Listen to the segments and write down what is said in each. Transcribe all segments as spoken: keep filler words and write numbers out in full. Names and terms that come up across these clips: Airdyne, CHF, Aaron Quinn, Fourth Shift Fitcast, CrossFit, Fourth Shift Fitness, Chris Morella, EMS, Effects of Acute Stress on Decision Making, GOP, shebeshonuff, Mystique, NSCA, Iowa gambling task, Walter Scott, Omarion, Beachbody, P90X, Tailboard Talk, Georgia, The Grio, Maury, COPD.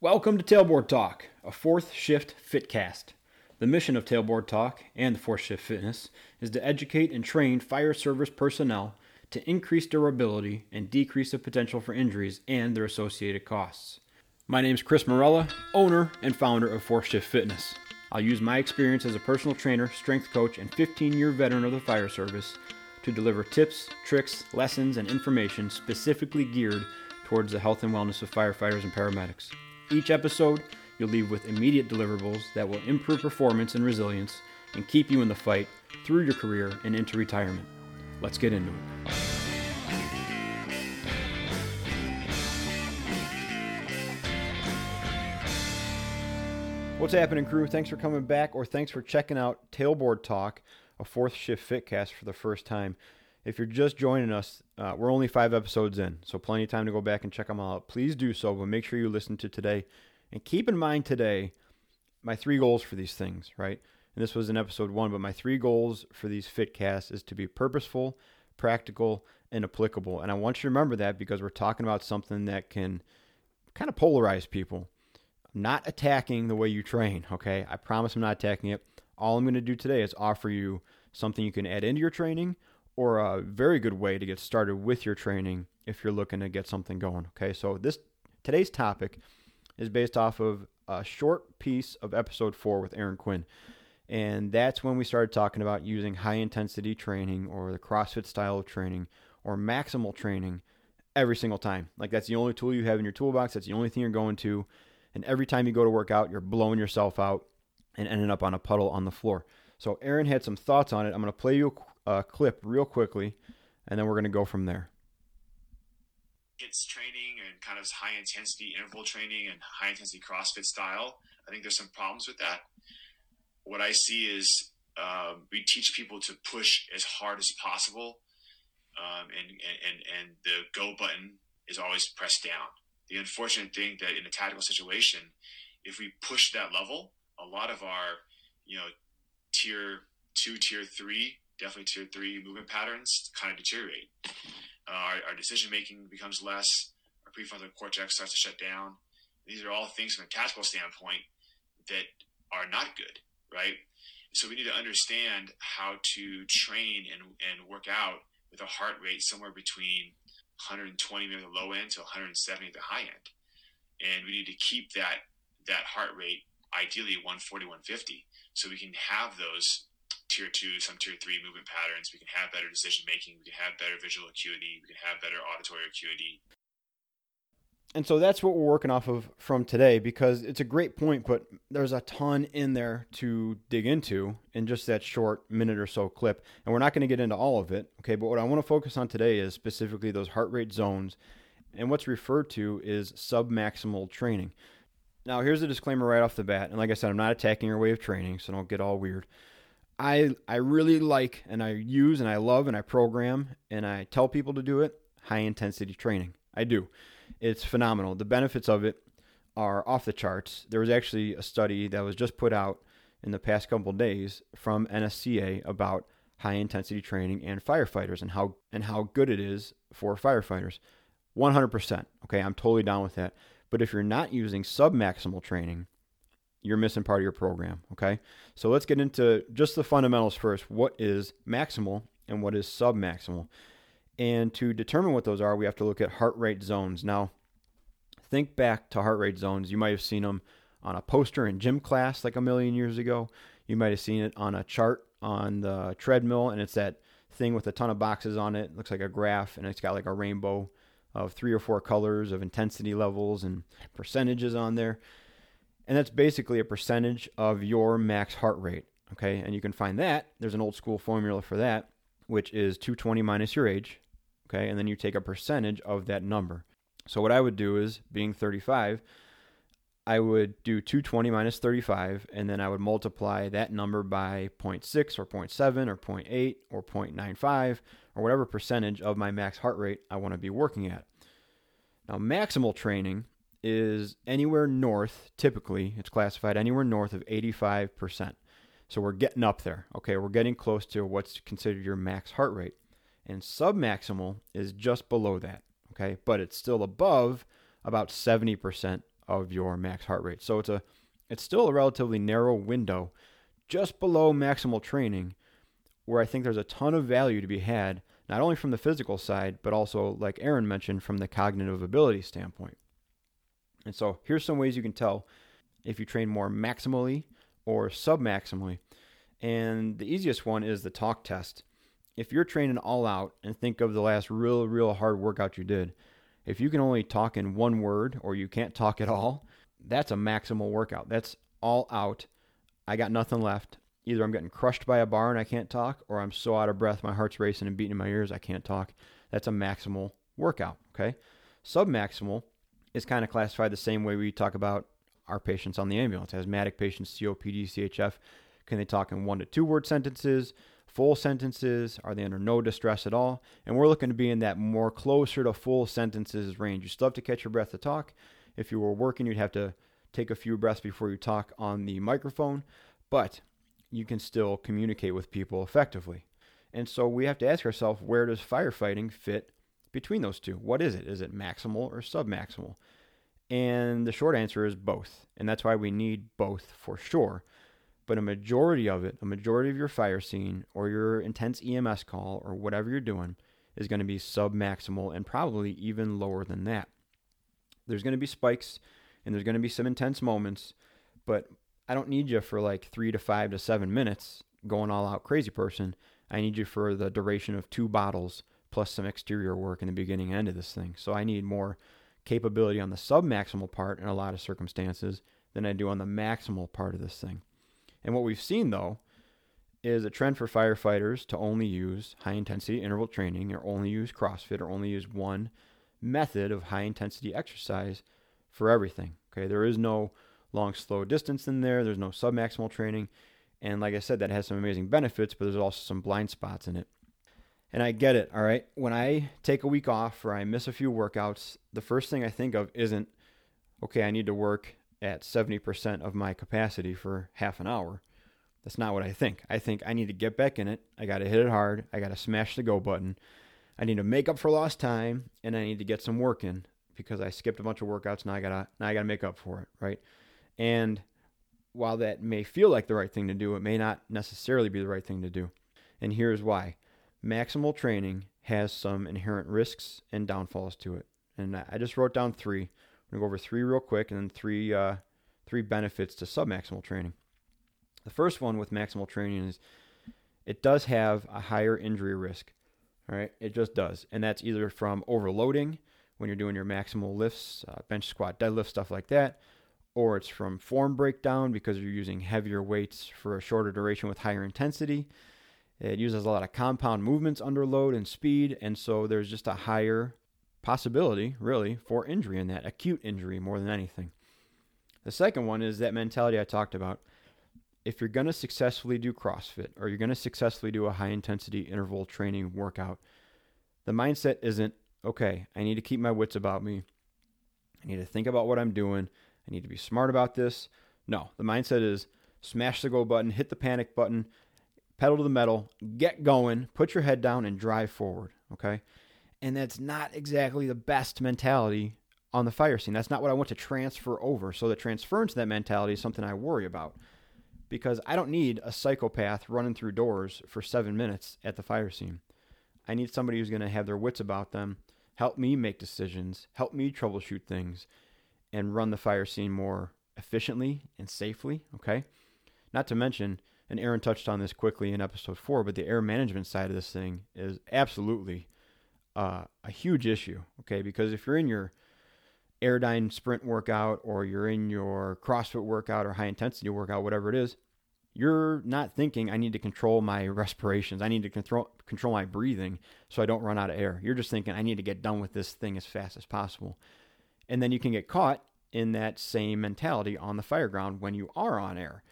Welcome to Tailboard Talk, a Fourth Shift Fitcast. The mission of Tailboard Talk and the Fourth Shift Fitness is to educate and train fire service personnel to increase durability and decrease the potential for injuries and their associated costs. My name is Chris Morella, owner and founder of Fourth Shift Fitness. I'll use my experience as a personal trainer, strength coach, and fifteen-year veteran of the fire service to deliver tips, tricks, lessons, and information specifically geared towards the health and wellness of firefighters and paramedics. Each episode, you'll leave with immediate deliverables that will improve performance and resilience and keep you in the fight through your career and into retirement. Let's get into it. What's happening, crew? Thanks for coming back, or thanks for checking out Tailboard Talk, a Fourth Shift Fitcast, for the first time. If you're just joining us, uh, we're only five episodes in, so plenty of time to go back and check them all out. Please do so, but make sure you listen to today. And keep in mind today, my three goals for these things, right? And this was in episode one, but my three goals for these fitcasts is to be purposeful, practical, and applicable. And I want you to remember that because we're talking about something that can kind of polarize people. I'm not attacking the way you train, okay? I promise I'm not attacking it. All I'm going to do today is offer you something you can add into your training, or a very good way to get started with your training if you're looking to get something going, okay? So this today's topic is based off of a short piece of episode four with Aaron Quinn, and that's when we started talking about using high-intensity training or the CrossFit style of training or maximal training every single time. Like, that's the only tool you have in your toolbox. That's the only thing you're going to, and every time you go to work out, you're blowing yourself out and ending up on a puddle on the floor. So Aaron had some thoughts on it. I'm going to play you a Uh, clip real quickly, and then we're going to go from there. It's training and kind of high intensity interval training and high intensity CrossFit style. I think there's some problems with that. What I see is uh, we teach people to push as hard as possible, um, and, and and the go button is always pressed down. The unfortunate thing that in a tactical situation, if we push that level, a lot of our, you know, tier two, tier three, definitely tier three movement patterns kind of deteriorate. Uh, our, our decision-making becomes less. Our prefrontal cortex starts to shut down. These are all things from a tactical standpoint that are not good, right? So we need to understand how to train and, and work out with a heart rate somewhere between one hundred twenty, maybe the low end, to one hundred seventy at the high end. And we need to keep that, that heart rate ideally one forty, one fifty, so we can have those tier two, some tier three movement patterns. We can have better decision making. We can have better visual acuity. We can have better auditory acuity. And so that's what we're working off of from today, because it's a great point, but there's a ton in there to dig into in just that short minute or so clip. And we're not going to get into all of it, okay? But what I want to focus on today is specifically those heart rate zones, and what's referred to is submaximal training. Now, here's a disclaimer right off the bat. And like I said, I'm not attacking your way of training, so don't get all weird. I I really like, and I use, and I love, and I program, and I tell people to do it, high-intensity training. I do. It's phenomenal. The benefits of it are off the charts. There was actually a study that was just put out in the past couple of days from N S C A about high-intensity training and firefighters and how and how good it is for firefighters. one hundred percent. Okay, I'm totally down with that. But if you're not using submaximal training, you're missing part of your program, okay? So let's get into just the fundamentals first. What is maximal and what is submaximal? And to determine what those are, we have to look at heart rate zones. Now, think back to heart rate zones. You might have seen them on a poster in gym class like a million years ago. You might have seen it on a chart on the treadmill, and it's that thing with a ton of boxes on it. It looks like a graph, and it's got like a rainbow of three or four colors of intensity levels and percentages on there. And that's basically a percentage of your max heart rate, okay? And you can find that. There's an old school formula for that, which is two twenty minus your age, okay? And then you take a percentage of that number. So what I would do is, being thirty-five, I would do two twenty minus thirty-five, and then I would multiply that number by zero point six or zero point seven or zero point eight or zero point nine five or whatever percentage of my max heart rate I want to be working at. Now, maximal training is anywhere north, typically, it's classified anywhere north of eighty-five percent. So we're getting up there, okay? We're getting close to what's considered your max heart rate. And submaximal is just below that, okay? But it's still above about seventy percent of your max heart rate. So it's a it's still a relatively narrow window just below maximal training where I think there's a ton of value to be had, not only from the physical side, but also, like Aaron mentioned, from the cognitive ability standpoint. And so here's some ways you can tell if you train more maximally or submaximally. And the easiest one is the talk test. If you're training all out and think of the last real, real hard workout you did, if you can only talk in one word or you can't talk at all, that's a maximal workout. That's all out. I got nothing left. Either I'm getting crushed by a bar and I can't talk, or I'm so out of breath, my heart's racing and beating in my ears, I can't talk. That's a maximal workout, okay? Submaximal is kind of classified the same way we talk about our patients on the ambulance, asthmatic patients, C O P D, C H F. Can they talk in one to two word sentences, full sentences? Are they under no distress at all? And we're looking to be in that more closer to full sentences range. You still have to catch your breath to talk. If you were working, you'd have to take a few breaths before you talk on the microphone, but you can still communicate with people effectively. And so we have to ask ourselves, where does firefighting fit between those two? What is it? Is it maximal or submaximal? And the short answer is both. And that's why we need both for sure. But a majority of it, a majority of your fire scene or your intense E M S call or whatever you're doing is going to be submaximal and probably even lower than that. There's going to be spikes and there's going to be some intense moments, but I don't need you for like three to five to seven minutes going all out crazy person. I need you for the duration of two bottles plus some exterior work in the beginning and end of this thing. So I need more capability on the submaximal part in a lot of circumstances than I do on the maximal part of this thing. And what we've seen, though, is a trend for firefighters to only use high-intensity interval training or only use CrossFit or only use one method of high-intensity exercise for everything. Okay, there is no long, slow distance in there. There's no submaximal training. And like I said, that has some amazing benefits, but there's also some blind spots in it. And I get it, all right? When I take a week off or I miss a few workouts, the first thing I think of isn't, okay, I need to work at seventy percent of my capacity for half an hour. That's not what I think. I think I need to get back in it. I got to hit it hard. I got to smash the go button. I need to make up for lost time, and I need to get some work in because I skipped a bunch of workouts. Now I got to now I got to make up for it, right? And while that may feel like the right thing to do, it may not necessarily be the right thing to do. And here's why. Maximal training has some inherent risks and downfalls to it. And I just wrote down three. I'm going to go over three real quick and then three uh, three benefits to submaximal training. The first one with maximal training is it does have a higher injury risk. All right, it just does. And that's either from overloading when you're doing your maximal lifts, uh, bench, squat, deadlift, stuff like that, or it's from form breakdown because you're using heavier weights for a shorter duration with higher intensity. It uses a lot of compound movements under load and speed, and so there's just a higher possibility, really, for injury in that, acute injury more than anything. The second one is that mentality I talked about. If you're going to successfully do CrossFit or you're going to successfully do a high-intensity interval training workout, the mindset isn't, okay, I need to keep my wits about me. I need to think about what I'm doing. I need to be smart about this. No, the mindset is smash the go button, hit the panic button, pedal to the metal, get going, put your head down, and drive forward, okay? And that's not exactly the best mentality on the fire scene. That's not what I want to transfer over. So the transference to that mentality is something I worry about because I don't need a psychopath running through doors for seven minutes at the fire scene. I need somebody who's going to have their wits about them, help me make decisions, help me troubleshoot things, and run the fire scene more efficiently and safely, okay? Not to mention, and Aaron touched on this quickly in episode four, but the air management side of this thing is absolutely uh, a huge issue, okay? Because if you're in your Airdyne sprint workout or you're in your CrossFit workout or high-intensity workout, whatever it is, you're not thinking, I need to control my respirations. I need to control control my breathing so I don't run out of air. You're just thinking, I need to get done with this thing as fast as possible. And then you can get caught in that same mentality on the fire ground when you are on air.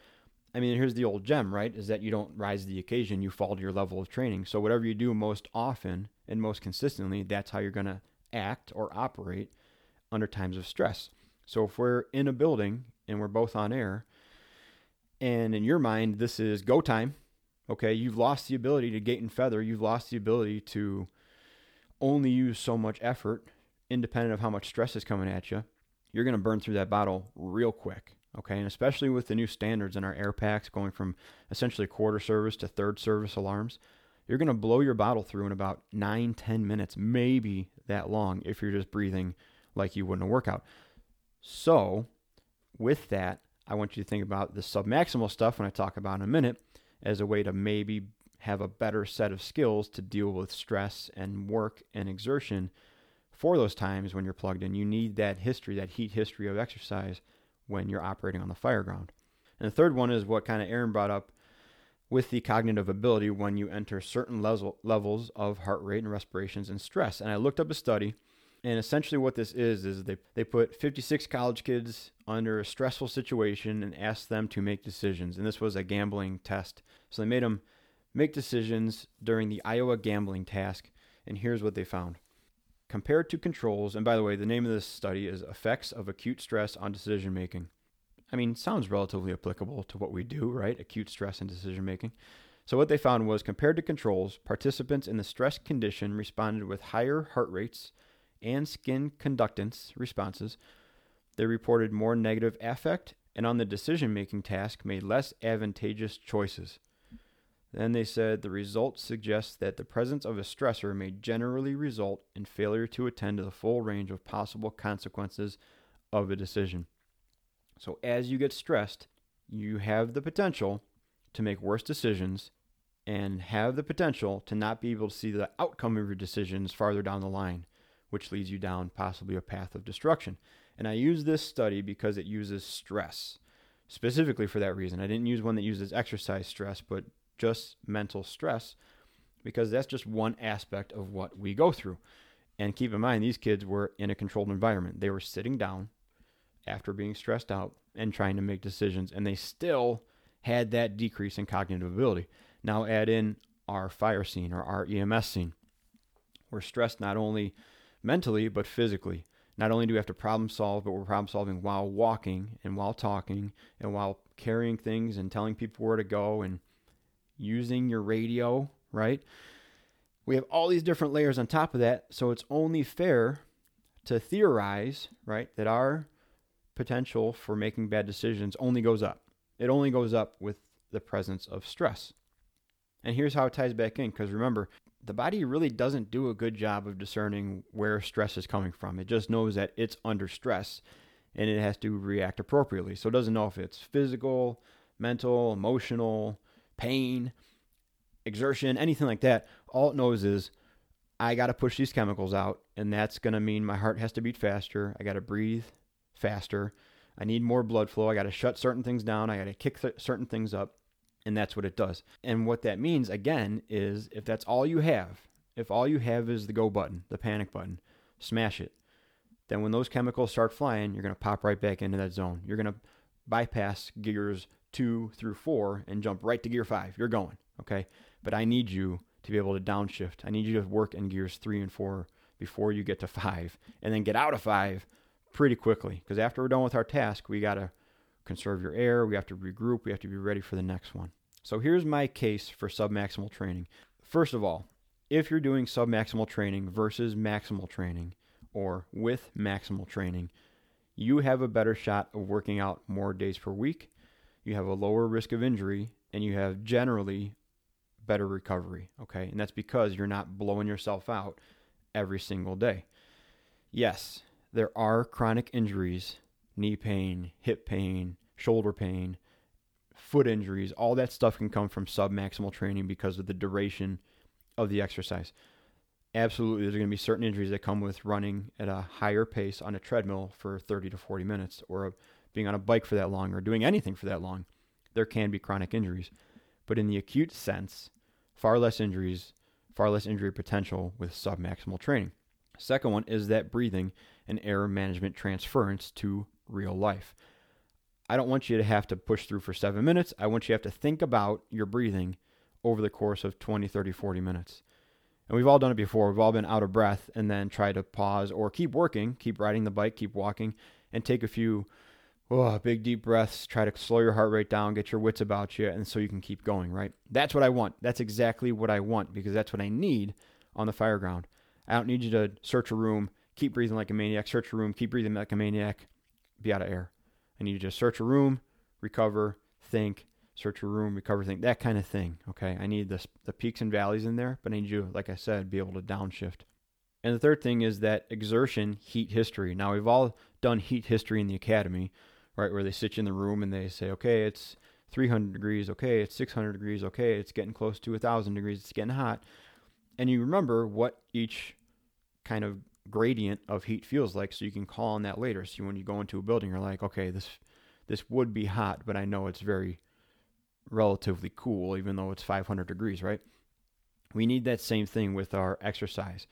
I mean, here's the old gem, right? Is that you don't rise to the occasion, you fall to your level of training. So whatever you do most often and most consistently, that's how you're going to act or operate under times of stress. So if we're in a building and we're both on air, and in your mind, this is go time, okay? You've lost the ability to gate and feather. You've lost the ability to only use so much effort, independent of how much stress is coming at you. you're going to burn through that bottle real quick. Okay, and especially with the new standards in our air packs going from essentially quarter service to third service alarms, you're going to blow your bottle through in about nine, ten minutes, maybe that long if you're just breathing like you would in a workout. So with that, I want you to think about the submaximal stuff when I talk about in a minute as a way to maybe have a better set of skills to deal with stress and work and exertion for those times when you're plugged in. You need that history, that heat history of exercise when you're operating on the fire ground. And the third one is what kind of Aaron brought up with the cognitive ability when you enter certain level, levels of heart rate and respirations and stress. And I looked up a study, and essentially what this is, is they, they put fifty-six college kids under a stressful situation and asked them to make decisions. And this was a gambling test. So they made them make decisions during the Iowa gambling task. And here's what they found. Compared to controls, and by the way, the name of this study is Effects of Acute Stress on Decision Making. I mean, sounds relatively applicable to what we do, right? Acute stress and decision making. So what they found was, compared to controls, participants in the stress condition responded with higher heart rates and skin conductance responses. They reported more negative affect, and on the decision making task made less advantageous choices. Then they said the results suggest that the presence of a stressor may generally result in failure to attend to the full range of possible consequences of a decision. So as you get stressed, you have the potential to make worse decisions and have the potential to not be able to see the outcome of your decisions farther down the line, which leads you down possibly a path of destruction. And I use this study because it uses stress specifically for that reason. I didn't use one that uses exercise stress, but just mental stress, because that's just one aspect of what we go through. And keep in mind, these kids were in a controlled environment. They were sitting down after being stressed out and trying to make decisions, and they still had that decrease in cognitive ability. Now add in our fire scene or our E M S scene. We're stressed not only mentally, but physically. Not only do we have to problem solve, but we're problem solving while walking and while talking and while carrying things and telling people where to go and using your radio, right? We have all these different layers on top of that, so it's only fair to theorize, right, that our potential for making bad decisions only goes up. It only goes up with the presence of stress. And here's how it ties back in, because remember, the body really doesn't do a good job of discerning where stress is coming from. It just knows that it's under stress, and it has to react appropriately. So it doesn't know if it's physical, mental, emotional, pain, exertion, anything like that. All it knows is I got to push these chemicals out, and that's going to mean my heart has to beat faster. I got to breathe faster. I need more blood flow. I got to shut certain things down. I got to kick th- certain things up, and that's what it does. And what that means, again, is if that's all you have, if all you have is the go button, the panic button, smash it. Then when those chemicals start flying, you're going to pop right back into that zone. You're going to bypass gears two through four and jump right to gear five. You're going, okay? But I need you to be able to downshift. I need you to work in gears three and four before you get to five, and then get out of five pretty quickly, because after we're done with our task, we got to conserve your air. We have to regroup. We have to be ready for the next one. So here's my case for submaximal training. First of all, if you're doing submaximal training versus maximal training or with maximal training, you have a better shot of working out more days per week. You have a lower risk of injury, and you have generally better recovery, okay? And that's because you're not blowing yourself out every single day. Yes, there are chronic injuries, knee pain, hip pain, shoulder pain, foot injuries. All that stuff can come from submaximal training because of the duration of the exercise. Absolutely, there's going to be certain injuries that come with running at a higher pace on a treadmill for thirty to forty minutes, or a being on a bike for that long, or doing anything for that long. There can be chronic injuries. But in the acute sense, far less injuries, far less injury potential with submaximal training. Second one is that breathing and air management transference to real life. I don't want you to have to push through for seven minutes. I want you to have to think about your breathing over the course of twenty, thirty, forty minutes. And we've all done it before. We've all been out of breath and then try to pause or keep working, keep riding the bike, keep walking, and take a few Oh, big deep breaths, try to slow your heart rate down, get your wits about you, and so you can keep going, right? That's what I want. That's exactly what I want, because that's what I need on the fire ground. I don't need you to search a room, keep breathing like a maniac, search a room, keep breathing like a maniac, be out of air. I need you to search a room, recover, think, search a room, recover, think, that kind of thing. Okay. I need this, the peaks and valleys in there, but I need you, like I said, be able to downshift. And the third thing is that exertion heat history. Now, we've all done heat history in the academy, right? Where they sit you in the room and they say, okay, it's three hundred degrees. Okay. It's six hundred degrees. Okay. It's getting close to a thousand degrees. It's getting hot. And you remember what each kind of gradient of heat feels like, so you can call on that later. So when you go into a building, you're like, okay, this this would be hot, but I know it's very relatively cool, even though it's five hundred degrees, right? We need that same thing with our exercise.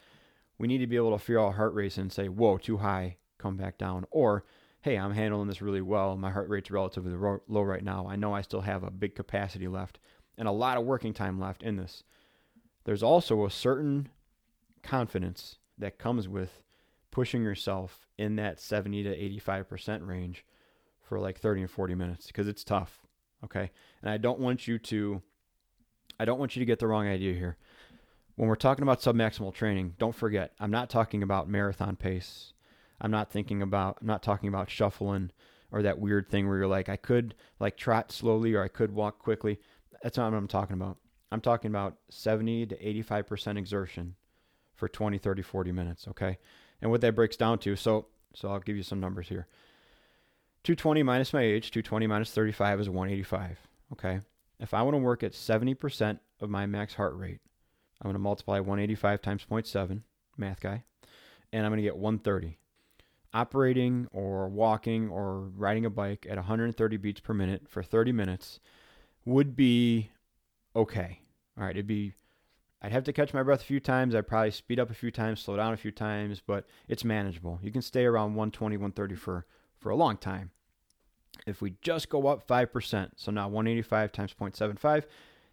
We need to be able to feel our heart race and say, whoa, too high, come back down. Or, hey, I'm handling this really well. My heart rate's relatively low right now. I know I still have a big capacity left and a lot of working time left in this. There's also a certain confidence that comes with pushing yourself in that seventy to eighty-five percent range for like thirty and forty minutes, because it's tough. Okay. And I don't want you to, I don't want you to get the wrong idea here. When we're talking about submaximal training, don't forget, I'm not talking about marathon pace. I'm not thinking about, I'm not talking about shuffling or that weird thing where you're like, I could like trot slowly or I could walk quickly. That's not what I'm talking about. I'm talking about seventy to eighty-five percent exertion for twenty, thirty, forty minutes, okay? And what that breaks down to, so so I'll give you some numbers here. two hundred twenty minus my age, two hundred twenty minus thirty-five is one hundred eighty-five, okay? If I want to work at seventy percent of my max heart rate, I'm going to multiply one hundred eighty-five times zero point seven, math guy, and I'm going to get one hundred thirty. Operating or walking or riding a bike at one hundred thirty beats per minute for thirty minutes would be okay. All right, it'd be, I'd have to catch my breath a few times. I'd probably speed up a few times, slow down a few times, but it's manageable. You can stay around one twenty, one thirty for, for a long time. If we just go up five percent, so now one hundred eighty-five times zero point seven five,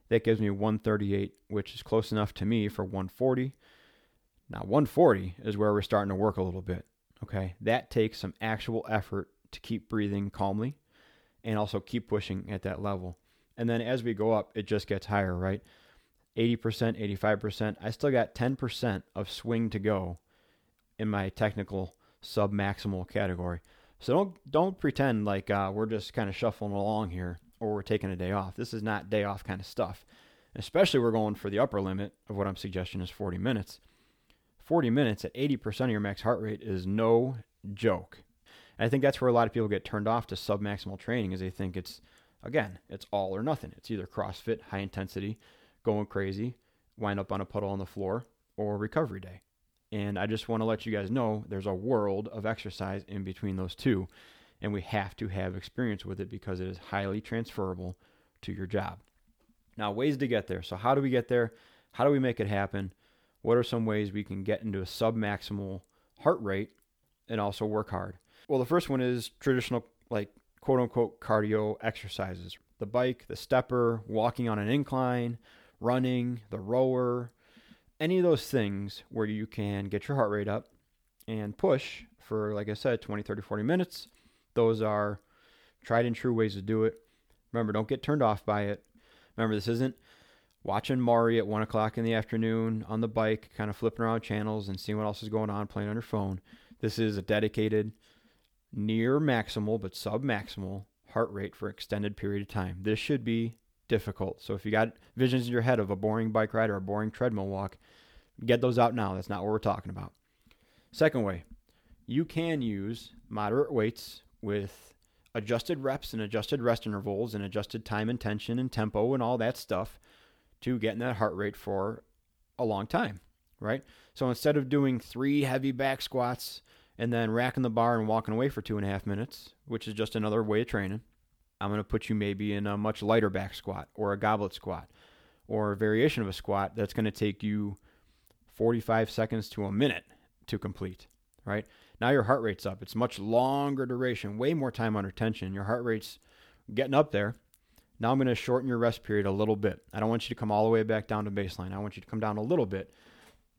that gives me one hundred thirty-eight, which is close enough to me for one hundred forty. Now one hundred forty is where we're starting to work a little bit, okay? That takes some actual effort to keep breathing calmly and also keep pushing at that level. And then as we go up, it just gets higher, right? eighty percent, eighty-five percent, I still got ten percent of swing to go in my technical submaximal category. So don't don't pretend like uh, we're just kind of shuffling along here or we're taking a day off. This is not day off kind of stuff. Especially we're going for the upper limit of what I'm suggesting is forty minutes. forty minutes at eighty percent of your max heart rate is no joke. And I think that's where a lot of people get turned off to submaximal training, is they think it's, again, it's all or nothing. It's either CrossFit, high intensity, going crazy, wind up on a puddle on the floor, or recovery day. And I just want to let you guys know there's a world of exercise in between those two, and we have to have experience with it because it is highly transferable to your job. Now, ways to get there. So how do we get there? How do we make it happen? What are some ways we can get into a submaximal heart rate and also work hard? Well, the first one is traditional, like, quote-unquote cardio exercises. The bike, the stepper, walking on an incline, running, the rower, any of those things where you can get your heart rate up and push for, like I said, twenty, thirty, forty minutes. Those are tried and true ways to do it. Remember, don't get turned off by it. Remember, this isn't watching Maury at one o'clock in the afternoon on the bike, kind of flipping around channels and seeing what else is going on, playing on your phone. This is a dedicated, near maximal, but sub-maximal heart rate for extended period of time. This should be difficult. So if you got visions in your head of a boring bike ride or a boring treadmill walk, get those out now. That's not what we're talking about. Second way, you can use moderate weights with adjusted reps and adjusted rest intervals and adjusted time and tension and tempo and all that stuff to get in that heart rate for a long time, right? So instead of doing three heavy back squats and then racking the bar and walking away for two and a half minutes, which is just another way of training, I'm going to put you maybe in a much lighter back squat or a goblet squat or a variation of a squat that's going to take you forty-five seconds to a minute to complete, right? Now your heart rate's up. It's much longer duration, way more time under tension. Your heart rate's getting up there. Now I'm going to shorten your rest period a little bit. I don't want you to come all the way back down to baseline. I want you to come down a little bit,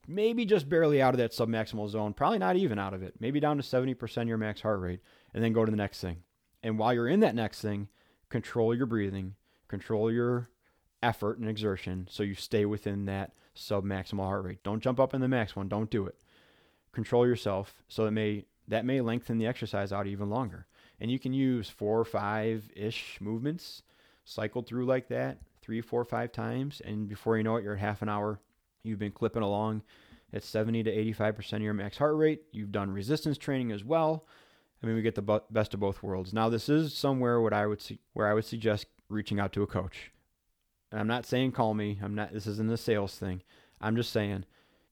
maybe just barely out of that submaximal zone, probably not even out of it, maybe down to seventy percent of your max heart rate, and then go to the next thing. And while you're in that next thing, control your breathing, control your effort and exertion so you stay within that submaximal heart rate. Don't jump up in the max one. Don't do it. Control yourself so that may that may lengthen the exercise out even longer. And you can use four or five-ish movements, cycle through like that, three, four, five times, and before you know it, you're at half an hour. You've been clipping along at seventy to eighty-five percent of your max heart rate. You've done resistance training as well. I mean, we get the best of both worlds. Now, this is somewhere what I would su- where I would suggest reaching out to a coach. And I'm not saying call me. I'm not. This isn't a sales thing. I'm just saying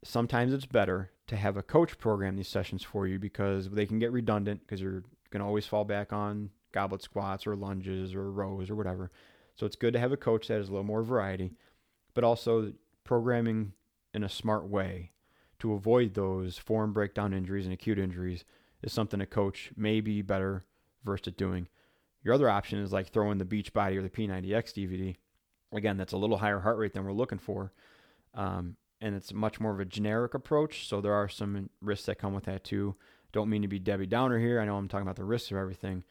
sometimes it's better to have a coach program these sessions for you because they can get redundant because you're going to always fall back on goblet squats or lunges or rows or whatever. So it's good to have a coach that has a little more variety, but also programming in a smart way to avoid those form breakdown injuries and acute injuries is something a coach may be better versed at doing. Your other option is like throwing the Beachbody or the P ninety X D V D. Again, that's a little higher heart rate than we're looking for. Um, and it's much more of a generic approach. So there are some risks that come with that too. Don't mean to be Debbie Downer here. I know I'm talking about the risks of everything,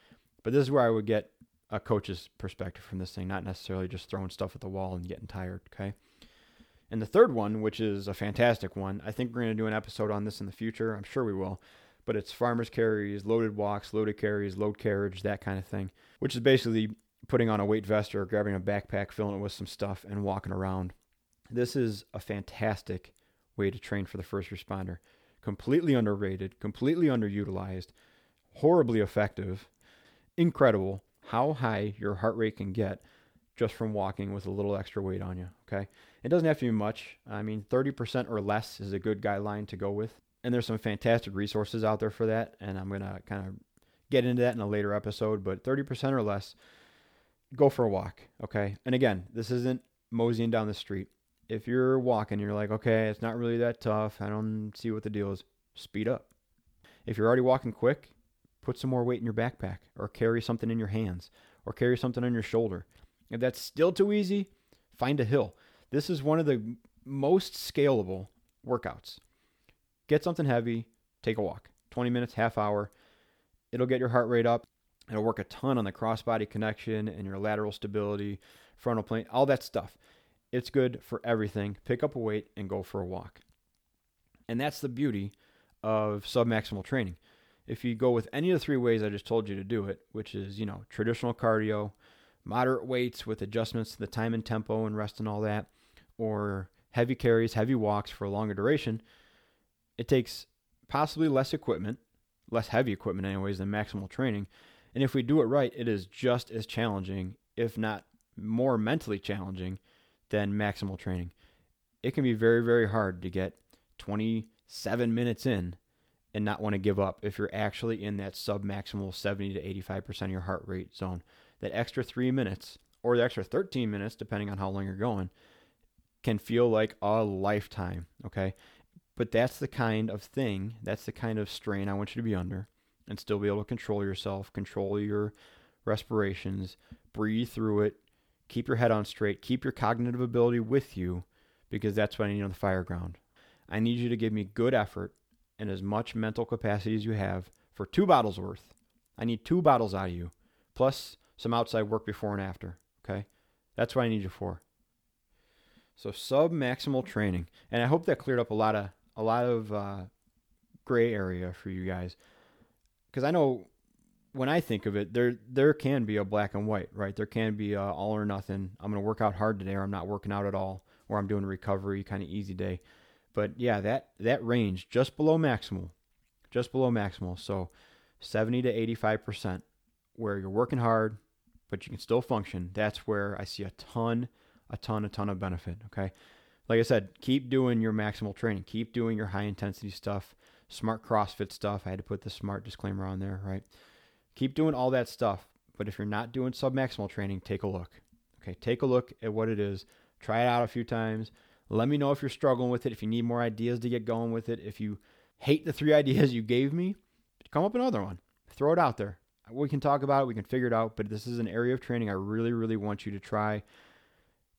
but this is where I would get a coach's perspective from this thing, not necessarily just throwing stuff at the wall and getting tired. Okay. And the third one, which is a fantastic one, I think we're going to do an episode on this in the future. I'm sure we will. But it's farmer's carries, loaded walks, loaded carries, load carriage, that kind of thing, which is basically putting on a weight vest or grabbing a backpack, filling it with some stuff, and walking around. This is a fantastic way to train for the first responder. Completely underrated, completely underutilized, horribly effective, incredible how high your heart rate can get just from walking with a little extra weight on you, okay? It doesn't have to be much. I mean, thirty percent or less is a good guideline to go with. And there's some fantastic resources out there for that, and I'm going to kind of get into that in a later episode, but thirty percent or less, go for a walk, okay? And again, this isn't moseying down the street. If you're walking, you're like, okay, it's not really that tough. I don't see what the deal is. Speed up. If you're already walking quick, put some more weight in your backpack or carry something in your hands or carry something on your shoulder. If that's still too easy, find a hill. This is one of the most scalable workouts. Get something heavy, take a walk, twenty minutes, half hour. It'll get your heart rate up. It'll work a ton on the crossbody connection and your lateral stability, frontal plane, all that stuff. It's good for everything. Pick up a weight and go for a walk. And that's the beauty of submaximal training. If you go with any of the three ways I just told you to do it, which is, you know, traditional cardio, moderate weights with adjustments to the time and tempo and rest and all that, or heavy carries, heavy walks for a longer duration, it takes possibly less equipment, less heavy equipment anyways, than maximal training. And if we do it right, it is just as challenging, if not more mentally challenging, than maximal training. It can be very, very hard to get twenty-seven minutes in and not want to give up if you're actually in that sub-maximal seventy to eighty-five percent of your heart rate zone. That extra three minutes or the extra thirteen minutes, depending on how long you're going, can feel like a lifetime, okay? But that's the kind of thing, that's the kind of strain I want you to be under and still be able to control yourself, control your respirations, breathe through it, keep your head on straight, keep your cognitive ability with you, because that's what I need on the fire ground. I need you to give me good effort and as much mental capacity as you have for two bottles worth. I need two bottles out of you, plus some outside work before and after, okay? That's what I need you for. So sub-maximal training. And I hope that cleared up a lot of a lot of uh, gray area for you guys, because I know when I think of it, there there can be a black and white, right? There can be a all or nothing. I'm going to work out hard today, or I'm not working out at all, or I'm doing recovery, kind of easy day. But yeah, that, that range, just below maximal, just below maximal. So seventy to eighty-five percent where you're working hard, but you can still function. That's where I see a ton, a ton, a ton of benefit, okay? Like I said, keep doing your maximal training. Keep doing your high-intensity stuff, smart CrossFit stuff. I had to put the smart disclaimer on there, right? Keep doing all that stuff, but if you're not doing submaximal training, take a look. Okay, take a look at what it is. Try it out a few times. Let me know if you're struggling with it, if you need more ideas to get going with it. If you hate the three ideas you gave me, come up with another one. Throw it out there. We can talk about it. We can figure it out, but this is an area of training I really, really want you to try.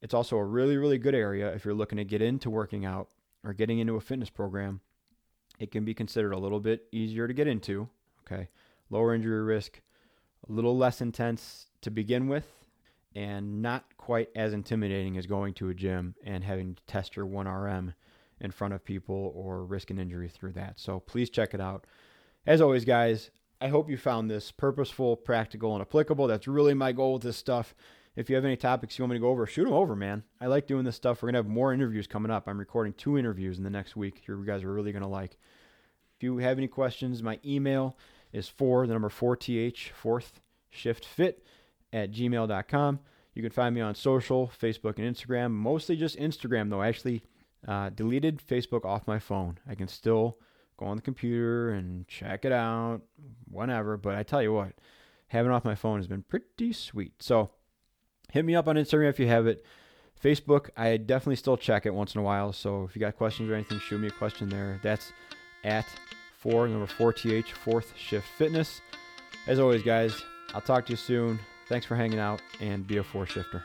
It's also a really, really good area if you're looking to get into working out or getting into a fitness program. It can be considered a little bit easier to get into, okay? Lower injury risk, a little less intense to begin with, and not quite as intimidating as going to a gym and having to test your one R M in front of people or risk an injury through that. So please check it out. As always, guys, I hope you found this purposeful, practical, and applicable. That's really my goal with this stuff. If you have any topics you want me to go over, shoot them over, man. I like doing this stuff. We're going to have more interviews coming up. I'm recording two interviews in the next week. You guys are really going to like. If you have any questions, my email is four, the number four, th, fourth shift fit at gmail dot com. You can find me on social, Facebook and Instagram, mostly just Instagram though. I actually uh, deleted Facebook off my phone. I can still go on the computer and check it out whenever, but I tell you what, having it off my phone has been pretty sweet. So hit me up on Instagram if you have it. Facebook, I definitely still check it once in a while. So if you got questions or anything, shoot me a question there. That's at four, number four, th, Fourth Shift Fitness. As always, guys, I'll talk to you soon. Thanks for hanging out, and be a four shifter.